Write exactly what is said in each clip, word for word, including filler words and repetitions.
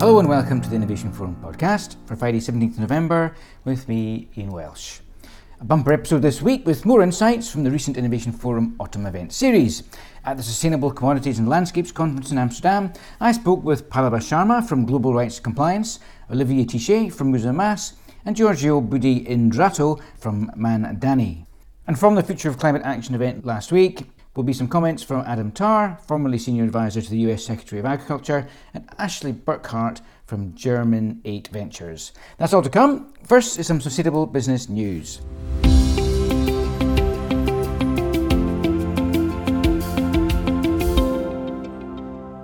Hello and welcome to the Innovation Forum podcast for Friday seventeenth of November with me, Ian Welsh. A bumper episode this week with more insights from the recent Innovation Forum Autumn Event Series. At the Sustainable Commodities and Landscapes Conference in Amsterdam, I spoke with Pallavi Sharma from Global Rights Compliance, Olivier Tichit from Musim Mas, and Giorgio Budi Indrarto from Madani. And from the Future of Climate Action event last week, will be some comments from Adam Tarr, formerly Senior Advisor to the U S Secretary of Agriculture, and Ashlie Burkart from Germin eight Ventures. That's all to come. First is some sustainable business news.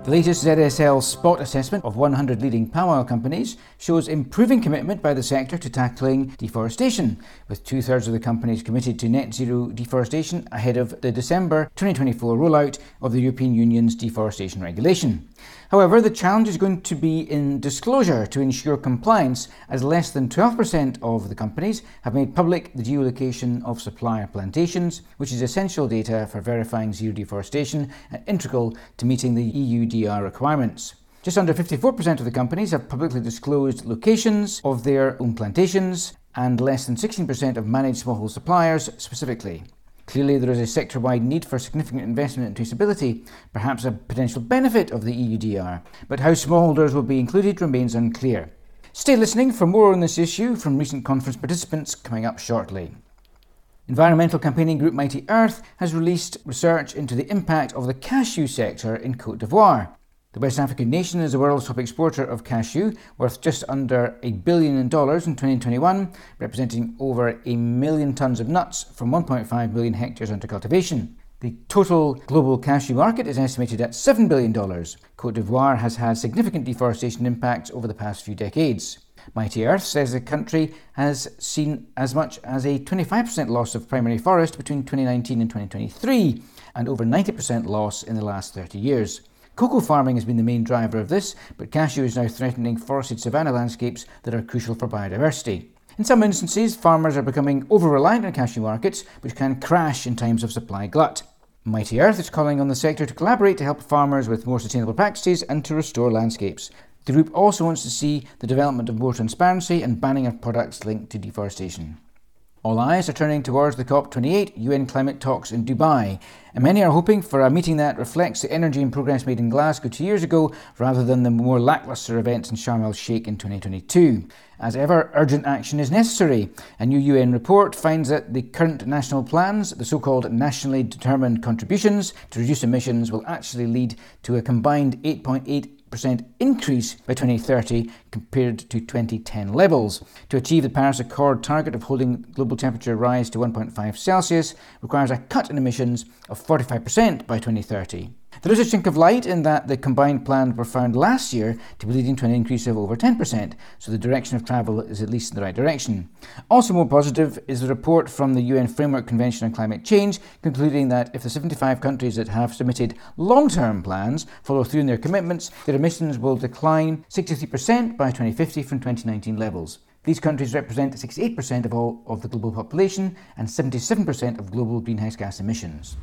The latest Z S L spot assessment of one hundred leading palm oil companies shows improving commitment by the sector to tackling deforestation, with two-thirds of the companies committed to net zero deforestation ahead of the December twenty twenty-four rollout of the European Union's deforestation regulation. However, the challenge is going to be in disclosure to ensure compliance, as less than twelve percent of the companies have made public the geolocation of supplier plantations, which is essential data for verifying zero deforestation and integral to meeting the E U D R requirements. Just under fifty-four percent of the companies have publicly disclosed locations of their own plantations, and less than sixteen percent of managed smallholder suppliers specifically. Clearly, there is a sector-wide need for significant investment in traceability, perhaps a potential benefit of the E U D R, but how smallholders will be included remains unclear. Stay listening for more on this issue from recent conference participants coming up shortly. Environmental campaigning group Mighty Earth has released research into the impact of the cashew sector in Côte d'Ivoire. The West African nation is the world's top exporter of cashew, worth just under a billion dollars in twenty twenty-one, representing over a million tonnes of nuts from one point five million hectares under cultivation. The total global cashew market is estimated at seven billion dollars. Côte d'Ivoire has had significant deforestation impacts over the past few decades. Mighty Earth says the country has seen as much as a twenty-five percent loss of primary forest between twenty nineteen and twenty twenty-three, and over ninety percent loss in the last thirty years. Cocoa farming has been the main driver of this, but cashew is now threatening forested savanna landscapes that are crucial for biodiversity. In some instances, farmers are becoming over-reliant on cashew markets, which can crash in times of supply glut. Mighty Earth is calling on the sector to collaborate to help farmers with more sustainable practices and to restore landscapes. The group also wants to see the development of more transparency and banning of products linked to deforestation. All eyes are turning towards the COP twenty-eight U N climate talks in Dubai, and many are hoping for a meeting that reflects the energy and progress made in Glasgow two years ago, rather than the more lacklustre events in Sharm El Sheikh in twenty twenty-two. As ever, urgent action is necessary. A new U N report finds that the current national plans, the so-called nationally determined contributions to reduce emissions, will actually lead to a combined eight point eight percent increase by twenty thirty compared to twenty ten levels. To achieve the Paris Accord target of holding global temperature rise to one point five Celsius requires a cut in emissions of forty-five percent by twenty thirty. There is a chink of light in that the combined plans were found last year to be leading to an increase of over ten percent, so the direction of travel is at least in the right direction. Also more positive is the report from the U N Framework Convention on Climate Change, concluding that if the seventy-five countries that have submitted long-term plans follow through on their commitments, their emissions will decline sixty-three percent by twenty fifty from twenty nineteen levels. These countries represent sixty-eight percent of all of the global population and seventy-seven percent of global greenhouse gas emissions.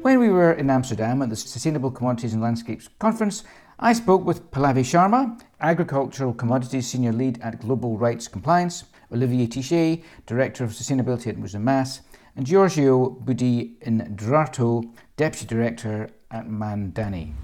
When we were in Amsterdam at the Sustainable Commodities and Landscapes Conference, I spoke with Pallavi Sharma, Agricultural Commodities Senior Lead at Global Rights Compliance, Olivier Tichit, Director of Sustainability at Musim Mas, and Giorgio Budi Indrarto, Deputy Director at Madani.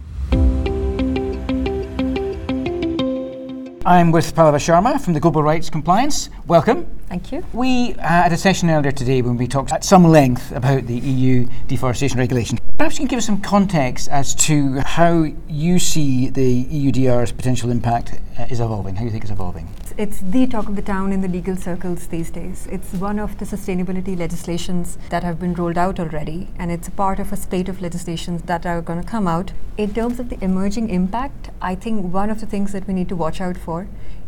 I'm with Pallavi Sharma from the Global Rights Compliance. Welcome. Thank you. We uh, had a session earlier today when we talked at some length about the E U deforestation regulation. Perhaps you can give us some context as to how you see the E U D R's potential impact uh, is evolving, how you think it's evolving. It's, it's the talk of the town in the legal circles these days. It's one of the sustainability legislations that have been rolled out already, and it's a part of a spate of legislations that are going to come out. In terms of the emerging impact, I think one of the things that we need to watch out for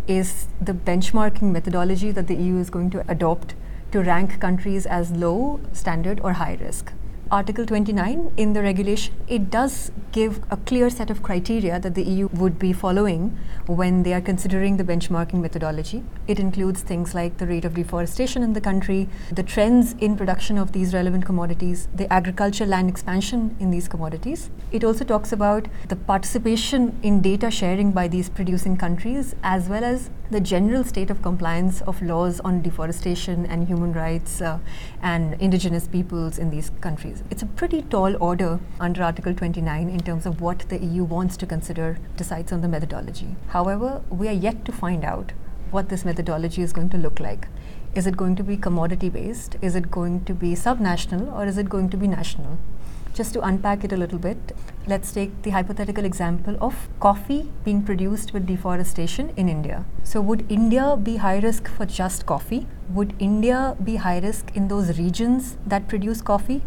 is the benchmarking methodology that the E U is going to adopt to rank countries as low, standard or high risk. Article twenty-nine in the regulation, it does give a clear set of criteria that the E U would be following when they are considering the benchmarking methodology. It includes things like the rate of deforestation in the country, the trends in production of these relevant commodities, the agriculture land expansion in these commodities. It also talks about the participation in data sharing by these producing countries, as well as the general state of compliance of laws on deforestation and human rights uh, and indigenous peoples in these countries. It's a pretty tall order under Article twenty-nine in terms of what the E U wants to consider, decides on the methodology. However, we are yet to find out what this methodology is going to look like. Is it going to be commodity-based? Is it going to be subnational, or is it going to be national? Just to unpack it a little bit, let's take the hypothetical example of coffee being produced with deforestation in India. So would India be high risk for just coffee? Would India be high risk in those regions that produce coffee?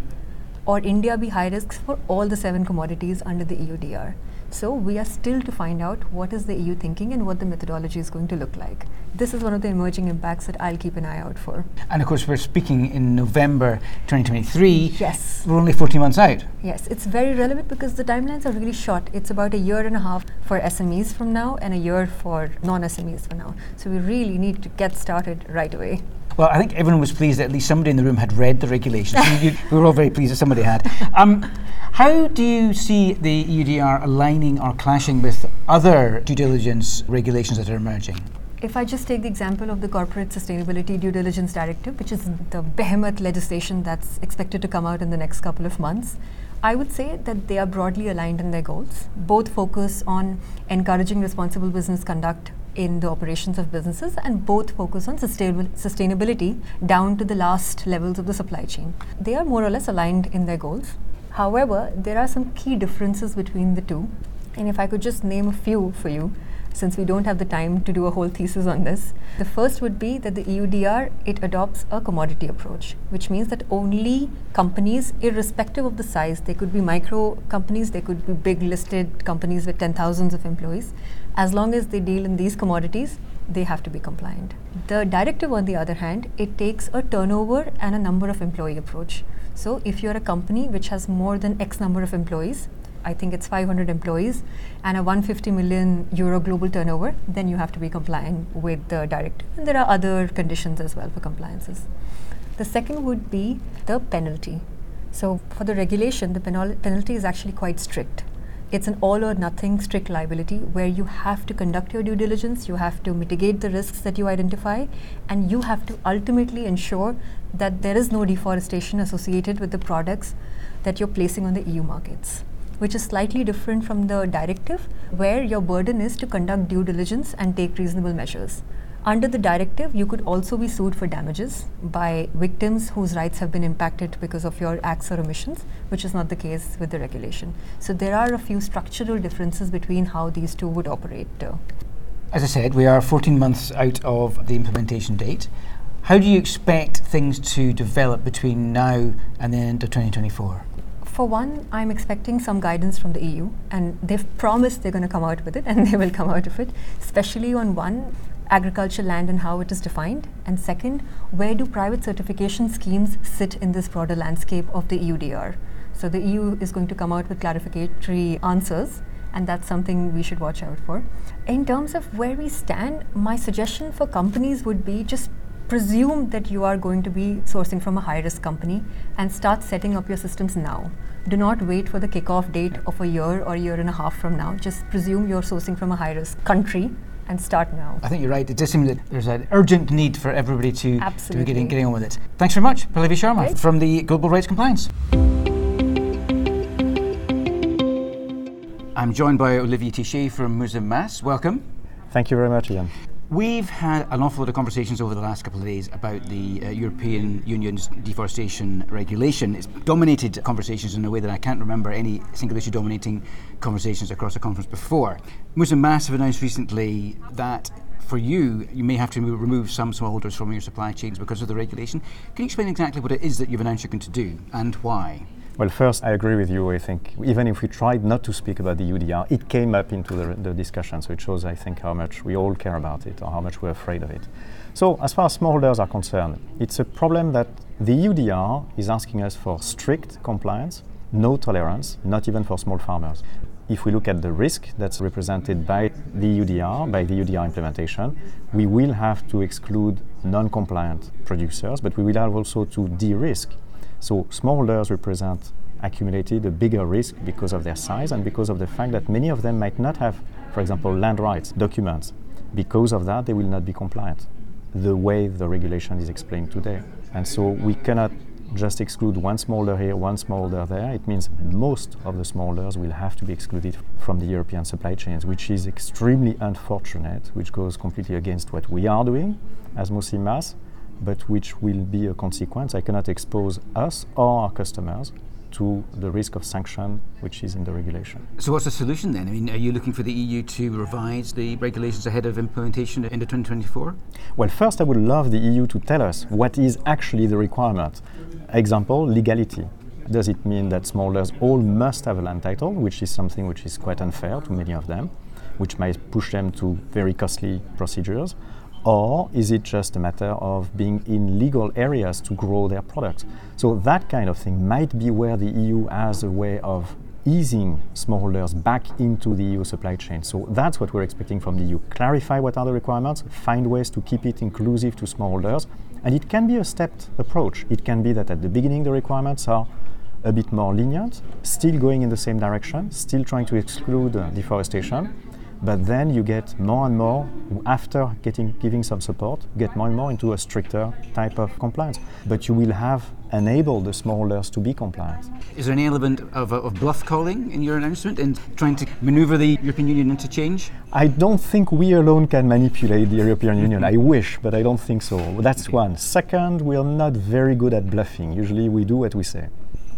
Or India be high risk for all the seven commodities under the E U D R? So we are still to find out what is the E U thinking and what the methodology is going to look like. This is one of the emerging impacts that I'll keep an eye out for. And of course we're speaking in November twenty twenty-three. Yes. We're only fourteen months out. Yes, it's very relevant because the timelines are really short. It's about a year and a half for S M Es from now and a year for non-S M Es from now. So we really need to get started right away. Well, I think everyone was pleased that at least somebody in the room had read the regulations. you, we were all very pleased that somebody had. Um, how do you see the E U D R aligning or clashing with other due diligence regulations that are emerging? If I just take the example of the Corporate Sustainability Due Diligence Directive, which is the behemoth legislation that's expected to come out in the next couple of months, I would say that they are broadly aligned in their goals. Both focus on encouraging responsible business conduct in the operations of businesses, and both focus on sustainab- sustainability down to the last levels of the supply chain. They are more or less aligned in their goals. However, there are some key differences between the two. And if I could just name a few for you, since we don't have the time to do a whole thesis on this. The first would be that the E U D R, it adopts a commodity approach, which means that only companies, irrespective of the size, they could be micro companies, they could be big listed companies with ten thousands of employees, as long as they deal in these commodities, they have to be compliant. The directive, on the other hand, it takes a turnover and a number of employee approach. So if you're a company which has more than X number of employees, I think it's five hundred employees and a one hundred fifty million euro global turnover, then you have to be compliant with the directive. And there are other conditions as well for compliances. The second would be the penalty. So for the regulation, the penal- penalty is actually quite strict. It's an all or nothing strict liability where you have to conduct your due diligence, you have to mitigate the risks that you identify, and you have to ultimately ensure that there is no deforestation associated with the products that you're placing on the E U markets, which is slightly different from the directive, where your burden is to conduct due diligence and take reasonable measures. Under the directive, you could also be sued for damages by victims whose rights have been impacted because of your acts or omissions, which is not the case with the regulation. So there are a few structural differences between how these two would operate. Uh. As I said, we are fourteen months out of the implementation date. How do you expect things to develop between now and the end of twenty twenty-four? For one, I'm expecting some guidance from the E U, and they've promised they're going to come out with it, and they will come out of it, especially on one, agriculture land and how it is defined, and second, where do private certification schemes sit in this broader landscape of the E U D R. So the E U is going to come out with clarificatory answers, and that's something we should watch out for. In terms of where we stand, my suggestion for companies would be just presume that you are going to be sourcing from a high-risk company and start setting up your systems now. Do not wait for the kickoff date of a year or a year and a half from now. Just presume you're sourcing from a high-risk country and start now. I think you're right. It does seem that there's an urgent need for everybody to, to be getting, getting on with it. Thanks very much, Pallavi Sharma, right, from the Global Rights Compliance. I'm joined by Olivier Tichit from Musim Mas. Welcome. Thank you very much, Ian. We've had an awful lot of conversations over the last couple of days about the uh, European Union's deforestation regulation. It's dominated conversations in a way that I can't remember any single issue dominating conversations across a conference before. Musim Mas have announced recently that for you, you may have to move, remove some smallholders from your supply chains because of the regulation. Can you explain exactly what it is that you've announced you're going to do and why? Well, first, I agree with you. I think even if we tried not to speak about the E U D R, it came up into the, the discussion. So it shows, I think, how much we all care about it or how much we're afraid of it. So as far as smallholders are concerned, it's a problem that the E U D R is asking us for strict compliance, no tolerance, not even for small farmers. If we look at the risk that's represented by the E U D R, by the E U D R implementation, we will have to exclude non-compliant producers, but we will have also to de-risk. So smallholders represent accumulated a bigger risk because of their size and because of the fact that many of them might not have, for example, land rights documents. Because of that, they will not be compliant the way the regulation is explained today. And so we cannot just exclude one smallholder here, one smallholder there. It means most of the smallholders will have to be excluded from the European supply chains, which is extremely unfortunate, which goes completely against what we are doing as Musim Mas, but which will be a consequence. I cannot expose us or our customers to the risk of sanction, which is in the regulation. So what's the solution then? I mean, are you looking for the E U to revise the regulations ahead of implementation in twenty twenty-four? Well, first I would love the E U to tell us what is actually the requirement. Example, legality. Does it mean that smallholders all must have a land title, which is something which is quite unfair to many of them, which might push them to very costly procedures? Or is it just a matter of being in legal areas to grow their products? So that kind of thing might be where the E U has a way of easing smallholders back into the E U supply chain. So that's what we're expecting from the E U. Clarify what are the requirements, find ways to keep it inclusive to smallholders. And it can be a stepped approach. It can be that at the beginning the requirements are a bit more lenient, still going in the same direction, still trying to exclude uh, deforestation. But then you get more and more, after getting giving some support, get more and more into a stricter type of compliance. But you will have enabled the smallholders to be compliant. Is there an element of, of bluff calling in your announcement and trying to manoeuvre the European Union into change? I don't think we alone can manipulate the European Union. I wish, but I don't think so. That's okay. One. Second, we are not very good at bluffing. Usually we do what we say.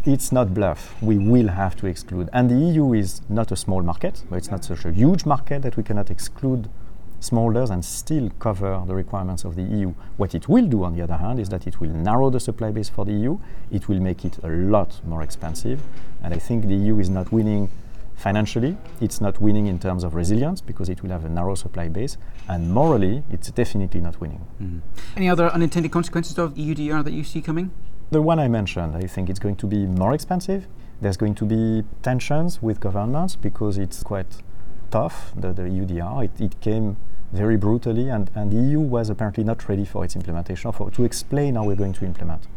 It's not bluff. We will have to exclude. And the E U is not a small market, but it's not such a huge market that we cannot exclude smallholders and still cover the requirements of the E U. What it will do, on the other hand, is that it will narrow the supply base for the E U. It will make it a lot more expensive. And I think the E U is not winning financially. It's not winning in terms of resilience because it will have a narrow supply base. And morally, it's definitely not winning. Mm-hmm. Any other unintended consequences of E U D R that you see coming? The one I mentioned, I think it's going to be more expensive. There's going to be tensions with governments because it's quite tough, the, the E U D R. It, it came very brutally and, and the E U was apparently not ready for its implementation, for, to explain how we're going to implement.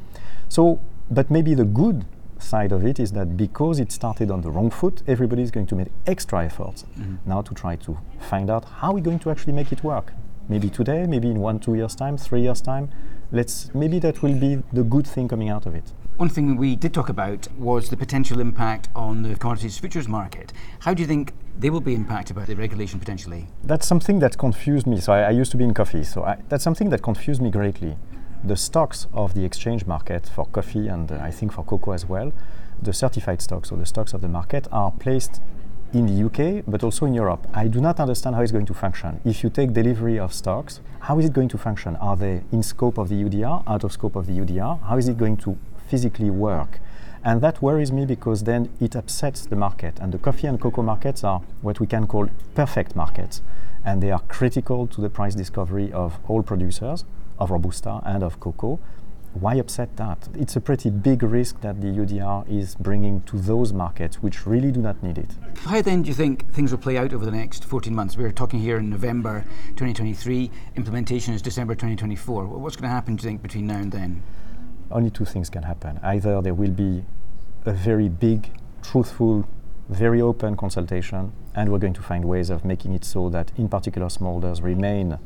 So, but maybe the good side of it is that because it started on the wrong foot, everybody is going to make extra efforts mm-hmm. now to try to find out how we're going to actually make it work. Maybe today, maybe in one, two years' time, three years' time. Let's, maybe that will be the good thing coming out of it. One thing we did talk about was the potential impact on the commodities futures market. How do you think they will be impacted by the regulation potentially? That's something that confused me. So I, I used to be in coffee, so I, that's something that confused me greatly. The stocks of the exchange market for coffee and uh, I think for cocoa as well, the certified stocks, or the stocks of the market, are placed in the U K, but also in Europe. I do not understand how it's going to function. If you take delivery of stocks, how is it going to function? Are they in scope of the E U D R, out of scope of the E U D R? How is it going to physically work? And that worries me because then it upsets the market. And the coffee and cocoa markets are what we can call perfect markets. And they are critical to the price discovery of all producers, of Robusta and of cocoa. Why upset that? It's a pretty big risk that the E U D R is bringing to those markets which really do not need it. How then do you think things will play out over the next fourteen months? We're talking here in November twenty twenty-three, implementation is December twenty twenty-four. What's going to happen, do you think, between now and then? Only two things can happen. Either there will be a very big, truthful, very open consultation, and we're going to find ways of making it so that, in particular, smallholders remain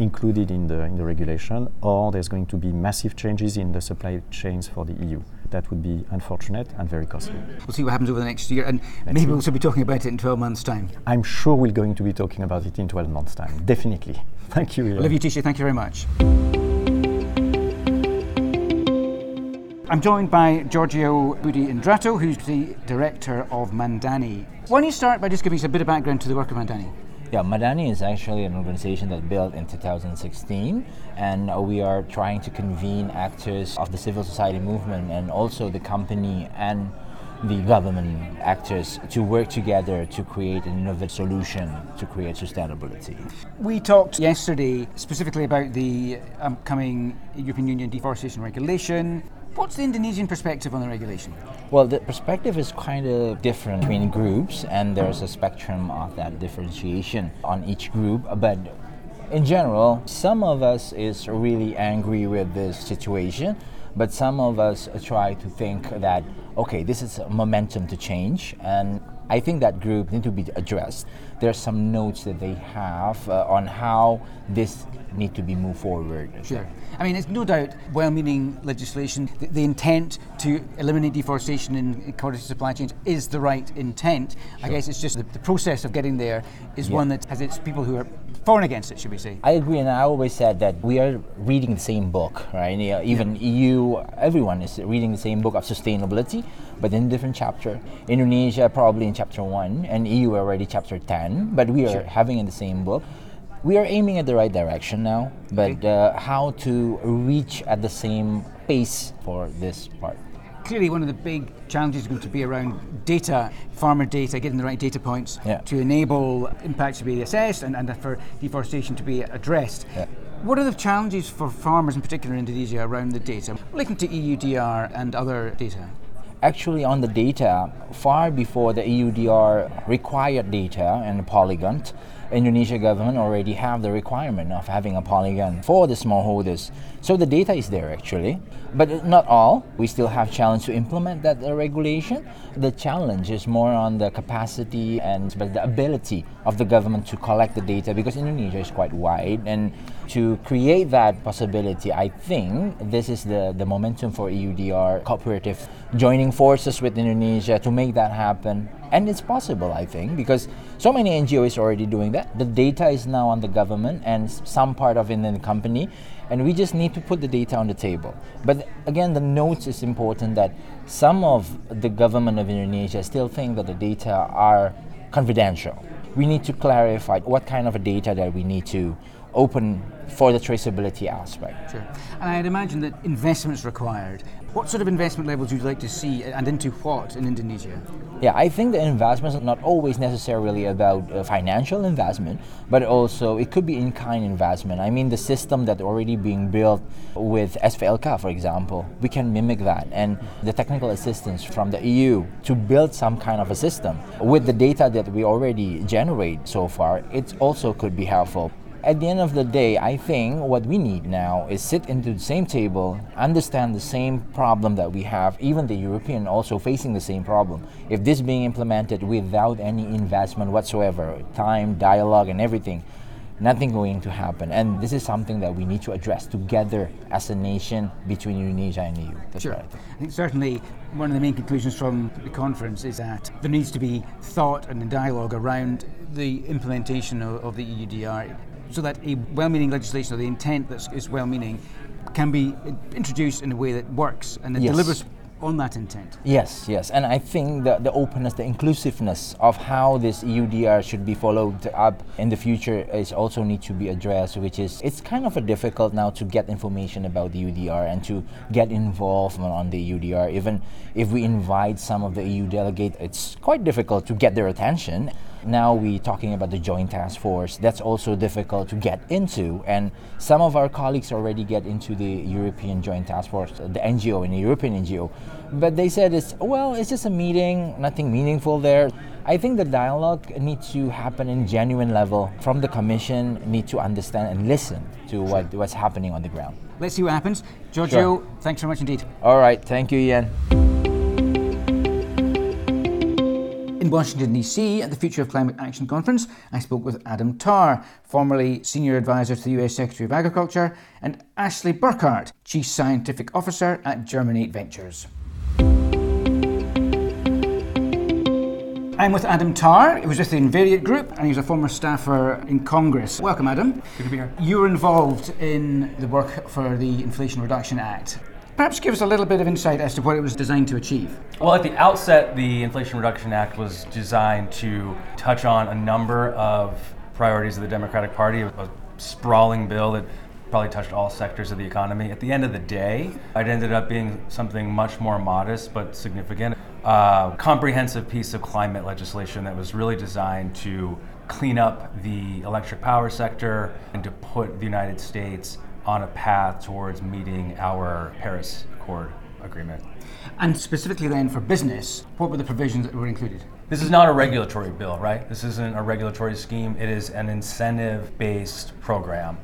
included in the in the regulation, or there's going to be massive changes in the supply chains for the E U. That would be unfortunate and very costly. We'll see what happens over the next year, and next maybe we'll also be talking about it in twelve months' time. I'm sure we're going to be talking about it in twelve months' time, definitely. Thank you, Ian. Olivier Tichit, thank you very much. I'm joined by Giorgio Budi Indrarto, who's the director of Madani. Why don't you start by just giving us a bit of background to the work of Madani? Yeah, Madani is actually an organization that built in two thousand sixteen, and uh, we are trying to convene actors of the civil society movement and also the company and the government actors to work together to create an innovative solution to create sustainability. We talked yesterday specifically about the upcoming European Union deforestation regulation. What's the Indonesian perspective on the regulation? Well, the perspective is kind of different between groups, and there's a spectrum of that differentiation on each group. But in general, some of us is really angry with this situation, but some of us try to think that, okay, this is a momentum to change, and I think that group need to be addressed. There are some notes that they have uh, on how this need to be moved forward. Sure. I mean, it's no doubt well-meaning legislation. The, the intent to eliminate deforestation in commodity supply chains is the right intent. Sure. I guess it's just the, the process of getting there is yeah. one that has its people who are for and against it, should we say. I agree, and I always said that we are reading the same book, right? Even yeah. E U, everyone is reading the same book of sustainability, but in a different chapter. Indonesia probably in chapter one, and E U already chapter ten, but we are sure. having in the same book. We are aiming at the right direction now, but uh, how to reach at the same pace for this part. Clearly one of the big challenges is going to be around data, farmer data, getting the right data points yeah. to enable impacts to be assessed and, and for deforestation to be addressed. Yeah. What are the challenges for farmers, in particular in Indonesia, around the data, relating to E U D R and other data? Actually, on the data, far before the E U D R required data and polygon, Indonesia government already have the requirement of having a polygon for the smallholders. So the data is there actually, but not all. We still have challenge to implement that uh, regulation. The challenge is more on the capacity and but the ability of the government to collect the data, because Indonesia is quite wide, and to create that possibility, I think this is the, the momentum for E U D R cooperative joining forces with Indonesia to make that happen. And it's possible, I think, because so many N G Os are already doing that. The data is now on the government and some part of it in the company, and we just need to put the data on the table. But again, the notes is important that some of the government of Indonesia still think that the data are confidential. We need to clarify what kind of a data that we need to open for the traceability aspect. Sure. And I'd imagine that investment's required. What sort of investment levels would you like to see, and into what in Indonesia? Yeah, I think the investments are not always necessarily about uh, financial investment, but also it could be in-kind investment. I mean, the system that's already being built with S V L K, for example, we can mimic that, and the technical assistance from the E U to build some kind of a system. With the data that we already generate so far, it also could be helpful. At the end of the day, I think what we need now is sit into the same table, understand the same problem that we have, even the European also facing the same problem. If this being implemented without any investment whatsoever, time, dialogue and everything, nothing going to happen. And this is something that we need to address together as a nation between Indonesia and E U. That's sure. right. I think certainly one of the main conclusions from the conference is that there needs to be thought and dialogue around the implementation of, of the E U D R. So that a well-meaning legislation, or the intent that is well-meaning, can be introduced in a way that works and that yes. delivers on that intent. Yes, yes, and I think that the openness, the inclusiveness of how this E U D R should be followed up in the future is also need to be addressed, which is, it's kind of a difficult now to get information about the E U D R and to get involved on the E U D R. Even if we invite some of the E U delegates, it's quite difficult to get their attention. Now we're talking about the joint task force. That's also difficult to get into, and some of our colleagues already get into the European joint task force, the N G O and the European N G O, but they said it's well it's just a meeting, nothing meaningful there. I think the dialogue needs to happen in genuine level from the Commission, need to understand and listen to what, what's happening on the ground. Let's see what happens. Giorgio, sure. thanks very much indeed. All right, thank you, Ian. In Washington, D C, at the Future of Climate Action Conference, I spoke with Adam Tarr, formerly Senior Advisor to the U S Secretary of Agriculture, and Ashlie Burkart, Chief Scientific Officer at Germin eight Ventures. I'm with Adam Tarr, who's with the Inveriate Group, and he's a former staffer in Congress. Welcome, Adam. Good to be here. You were involved in the work for the Inflation Reduction Act. Perhaps give us a little bit of insight as to what it was designed to achieve. Well, at the outset, the Inflation Reduction Act was designed to touch on a number of priorities of the Democratic Party. It was a sprawling bill that probably touched all sectors of the economy. At the end of the day, it ended up being something much more modest but significant. Uh, comprehensive piece of climate legislation that was really designed to clean up the electric power sector and to put the United States on a path towards meeting our Paris Accord agreement. And specifically then for business, what were the provisions that were included? This is not a regulatory bill, right? This isn't a regulatory scheme. It is an incentive-based program,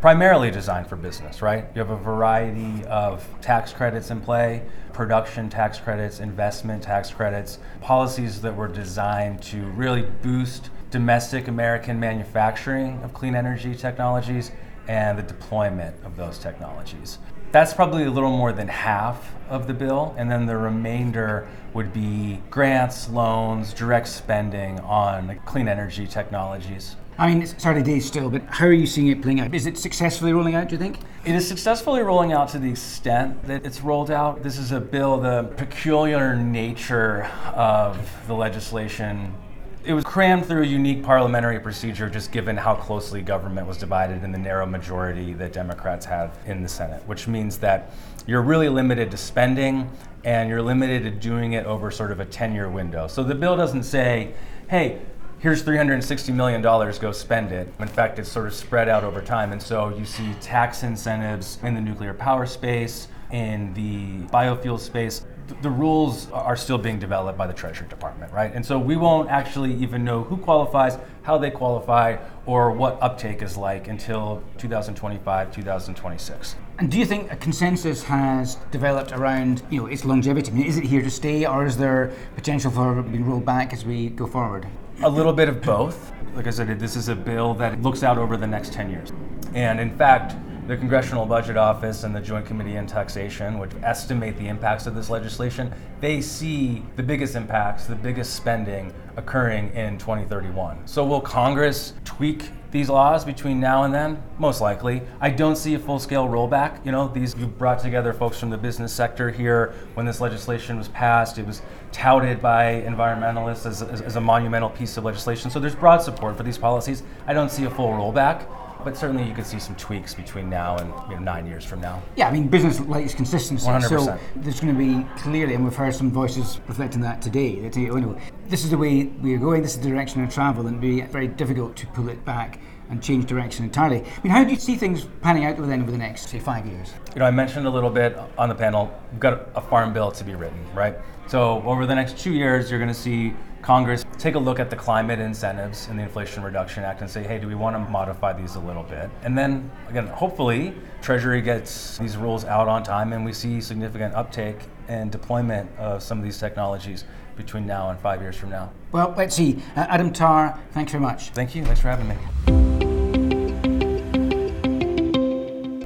primarily designed for business, right? You have a variety of tax credits in play, production tax credits, investment tax credits, policies that were designed to really boost domestic American manufacturing of clean energy technologies and the deployment of those technologies. That's probably a little more than half of the bill, and then the remainder would be grants, loans, direct spending on clean energy technologies. I mean, it's early days still, but how are you seeing it playing out? Is it successfully rolling out, do you think? It is successfully rolling out to the extent that it's rolled out. This is a bill, the peculiar nature of the legislation, it was crammed through a unique parliamentary procedure just given how closely government was divided and the narrow majority that Democrats have in the Senate, which means that you're really limited to spending and you're limited to doing it over sort of a ten-year window. So the bill doesn't say, hey, here's three hundred sixty million dollars, go spend it. In fact, it's sort of spread out over time. And so you see tax incentives in the nuclear power space, in the biofuel space. The rules are still being developed by the Treasury Department, right? And so we won't actually even know who qualifies, how they qualify, or what uptake is like until twenty twenty-five, twenty twenty-six. And do you think a consensus has developed around, you know, its longevity? I mean, is it here to stay, or is there potential for being rolled back as we go forward? A little bit of both. Like I said, this is a bill that looks out over the next ten years. And in fact, the Congressional Budget Office and the Joint Committee on Taxation, which estimate the impacts of this legislation, they see the biggest impacts, the biggest spending occurring in twenty thirty-one. So will Congress tweak these laws between now and then? Most likely. I don't see a full-scale rollback. You know, these you brought together folks from the business sector here when this legislation was passed. It was touted by environmentalists as, as, as a monumental piece of legislation. So there's broad support for these policies. I don't see a full rollback. But certainly you could see some tweaks between now and you know, nine years from now. Yeah, I mean, business likes consistency. one hundred percent. So there's going to be clearly, and we've heard some voices reflecting that today, that you know, this is the way we're going, this is the direction of travel, and it would be very difficult to pull it back and change direction entirely. I mean, how do you see things panning out then over the next, say, five years? You know, I mentioned a little bit on the panel, we've got a farm bill to be written, right? So over the next two years, you're going to see Congress take a look at the climate incentives in the Inflation Reduction Act and say, hey, do we want to modify these a little bit? And then, again, hopefully, Treasury gets these rules out on time and we see significant uptake and deployment of some of these technologies between now and five years from now. Well, let's see. Uh, Adam Tarr, thanks very much. Thank you. Thanks for having me.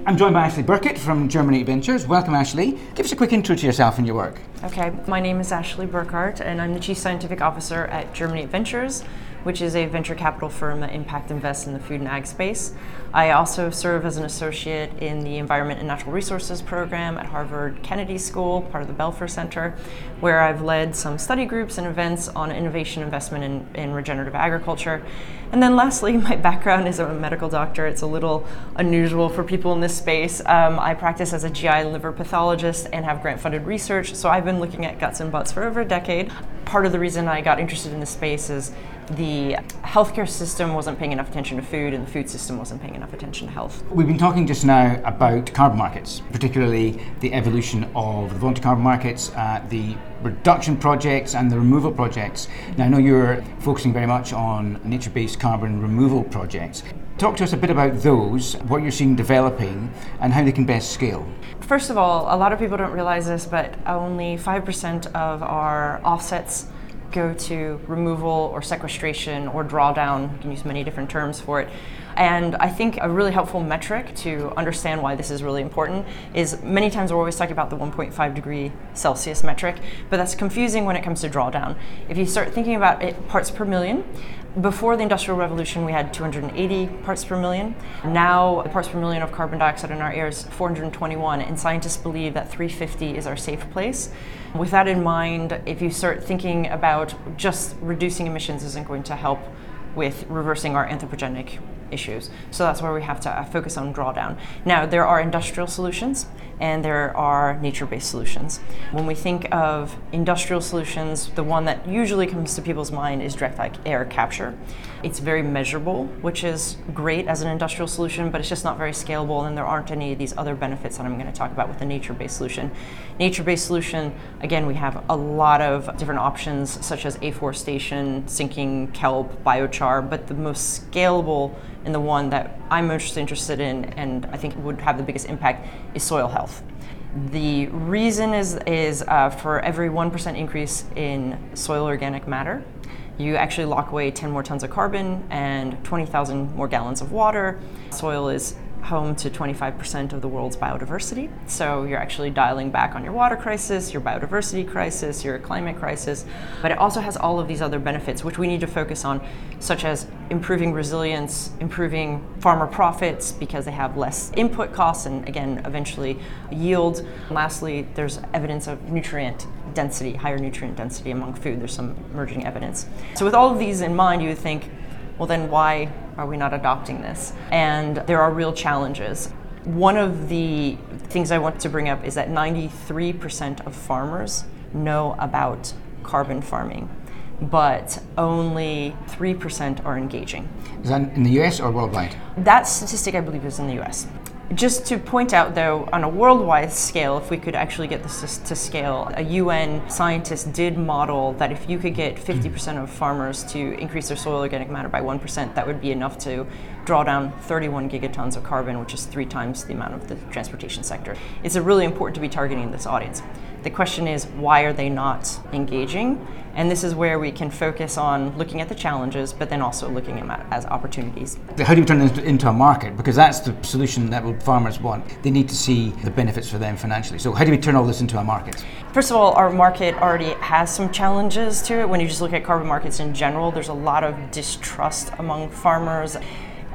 I'm joined by Ashlie Burkart from Germin eight Ventures. Welcome, Ashlie. Give us a quick intro to yourself and your work. Okay, my name is Ashlie Burkart and I'm the Chief Scientific Officer at Germin eight Ventures, which is a venture capital firm that impact invests in the food and ag space. I also serve as an associate in the Environment and Natural Resources program at Harvard Kennedy School, part of the Belfer Center, where I've led some study groups and events on innovation investment in, in regenerative agriculture. And then lastly, my background is I'm a medical doctor. It's a little unusual for people in this space. Um, I practice as a G I and liver pathologist and have grant-funded research, so I've been looking at guts and butts for over a decade. Part of the reason I got interested in this space is the healthcare system wasn't paying enough attention to food and the food system wasn't paying enough attention to health. We've been talking just now about carbon markets, particularly the evolution of the voluntary carbon markets, uh, the reduction projects and the removal projects. Now I know you're focusing very much on nature-based carbon removal projects. Talk to us a bit about those, what you're seeing developing and how they can best scale. First of all, a lot of people don't realize this, but only five percent of our offsets go to removal or sequestration or drawdown. You can use many different terms for it. And I think a really helpful metric to understand why this is really important is many times we're always talking about the one point five degree Celsius metric, but that's confusing when it comes to drawdown. If you start thinking about it, parts per million, before the Industrial Revolution, we had two hundred eighty parts per million. Now, the parts per million of carbon dioxide in our air is four hundred twenty-one, and scientists believe that three hundred fifty is our safe place. With that in mind, if you start thinking about just reducing emissions isn't going to help with reversing our anthropogenic issues. So that's where we have to focus on drawdown. Now, there are industrial solutions and there are nature-based solutions. When we think of industrial solutions, the one that usually comes to people's mind is direct air capture. It's very measurable, which is great as an industrial solution, but it's just not very scalable, and there aren't any of these other benefits that I'm going to talk about with the nature-based solution. Nature-based solution, again, we have a lot of different options, such as afforestation, sinking kelp, biochar, but the most scalable and the one that I'm most interested in and I think would have the biggest impact is soil health. The reason is, is uh, for every one percent increase in soil organic matter, you actually lock away ten more tons of carbon and twenty thousand more gallons of water. Soil is home to twenty-five percent of the world's biodiversity. So you're actually dialing back on your water crisis, your biodiversity crisis, your climate crisis, but it also has all of these other benefits which we need to focus on, such as improving resilience, improving farmer profits because they have less input costs and again, eventually yield. And lastly, there's evidence of nutrient density, higher nutrient density among food. There's some emerging evidence. So with all of these in mind, you would think, well then why are we not adopting this? And there are real challenges. One of the things I want to bring up is that ninety-three percent of farmers know about carbon farming, but only three percent are engaging. Is that in the U S or worldwide? That statistic I believe is in the U S. Just to point out though, on a worldwide scale, if we could actually get this to scale, a U N scientist did model that if you could get fifty percent of farmers to increase their soil organic matter by one percent, that would be enough to draw down thirty-one gigatons of carbon, which is three times the amount of the transportation sector. It's really important to be targeting this audience. The question is, why are they not engaging? And this is where we can focus on looking at the challenges, but then also looking at them as opportunities. How do you turn this into a market? Because that's the solution that farmers want. They need to see the benefits for them financially. So how do we turn all this into a market? First of all, our market already has some challenges to it. When you just look at carbon markets in general, there's a lot of distrust among farmers.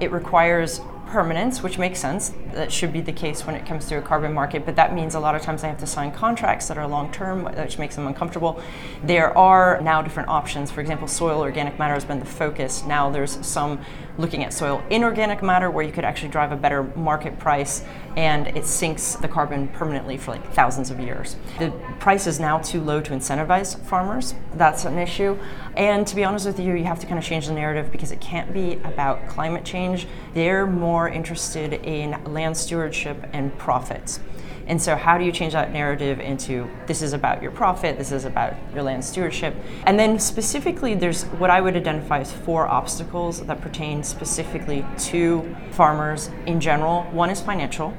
It requires permanence, which makes sense. That should be the case when it comes to a carbon market, but that means a lot of times they have to sign contracts that are long-term, which makes them uncomfortable. There are now different options. For example, soil organic matter has been the focus. Now there's some looking at soil inorganic matter where you could actually drive a better market price and it sinks the carbon permanently for like thousands of years. The price is now too low to incentivize farmers. That's an issue. And to be honest with you, you have to kind of change the narrative because it can't be about climate change. They're more interested in land stewardship and profits. And so how do you change that narrative into this is about your profit, this is about your land stewardship? And then specifically there's what I would identify as four obstacles that pertain specifically to farmers in general. One is financial.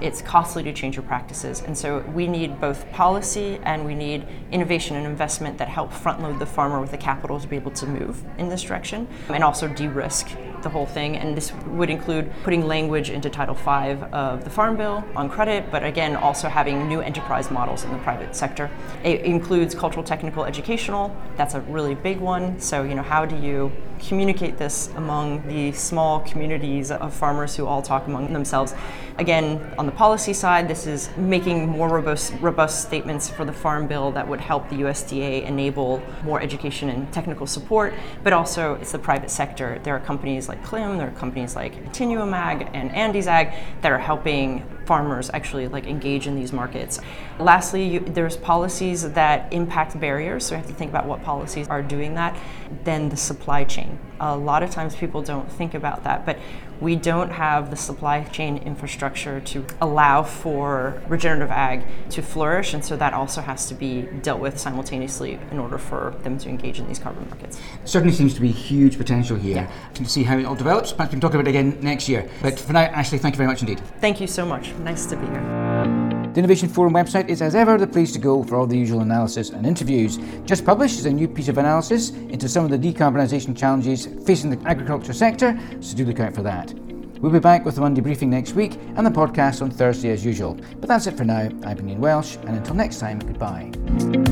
It's costly to change your practices. And so we need both policy and we need innovation and investment that help front load the farmer with the capital to be able to move in this direction and also de-risk the whole thing. And this would include putting language into Title five of the Farm Bill on credit, but again, also having new enterprise models in the private sector. It includes cultural, technical, educational. That's a really big one. So, you know, how do you communicate this among the small communities of farmers who all talk among themselves? Again, on the policy side, this is making more robust, robust statements for the Farm Bill that would help the U S D A enable more education and technical support, but also it's the private sector. There are companies like Klim, there are companies like Continuum Ag and Andes Ag that are helping farmers actually like engage in these markets. Lastly, you, there's policies that impact barriers, so you have to think about what policies are doing that. Then the supply chain. A lot of times people don't think about that, but we don't have the supply chain infrastructure to allow for regenerative ag to flourish, and so that also has to be dealt with simultaneously in order for them to engage in these carbon markets. Certainly seems to be huge potential here. Yeah. To see how it all develops, perhaps we can talk about it again next year. But for now, Ashlie, thank you very much indeed. Thank you so much. Nice to be here. The Innovation Forum website is, as ever, the place to go for all the usual analysis and interviews. Just published is a new piece of analysis into some of the decarbonisation challenges facing the agriculture sector, so do look out for that. We'll be back with the Monday briefing next week and the podcast on Thursday as usual. But that's it for now. I've been Ian Welsh, and until next time, goodbye.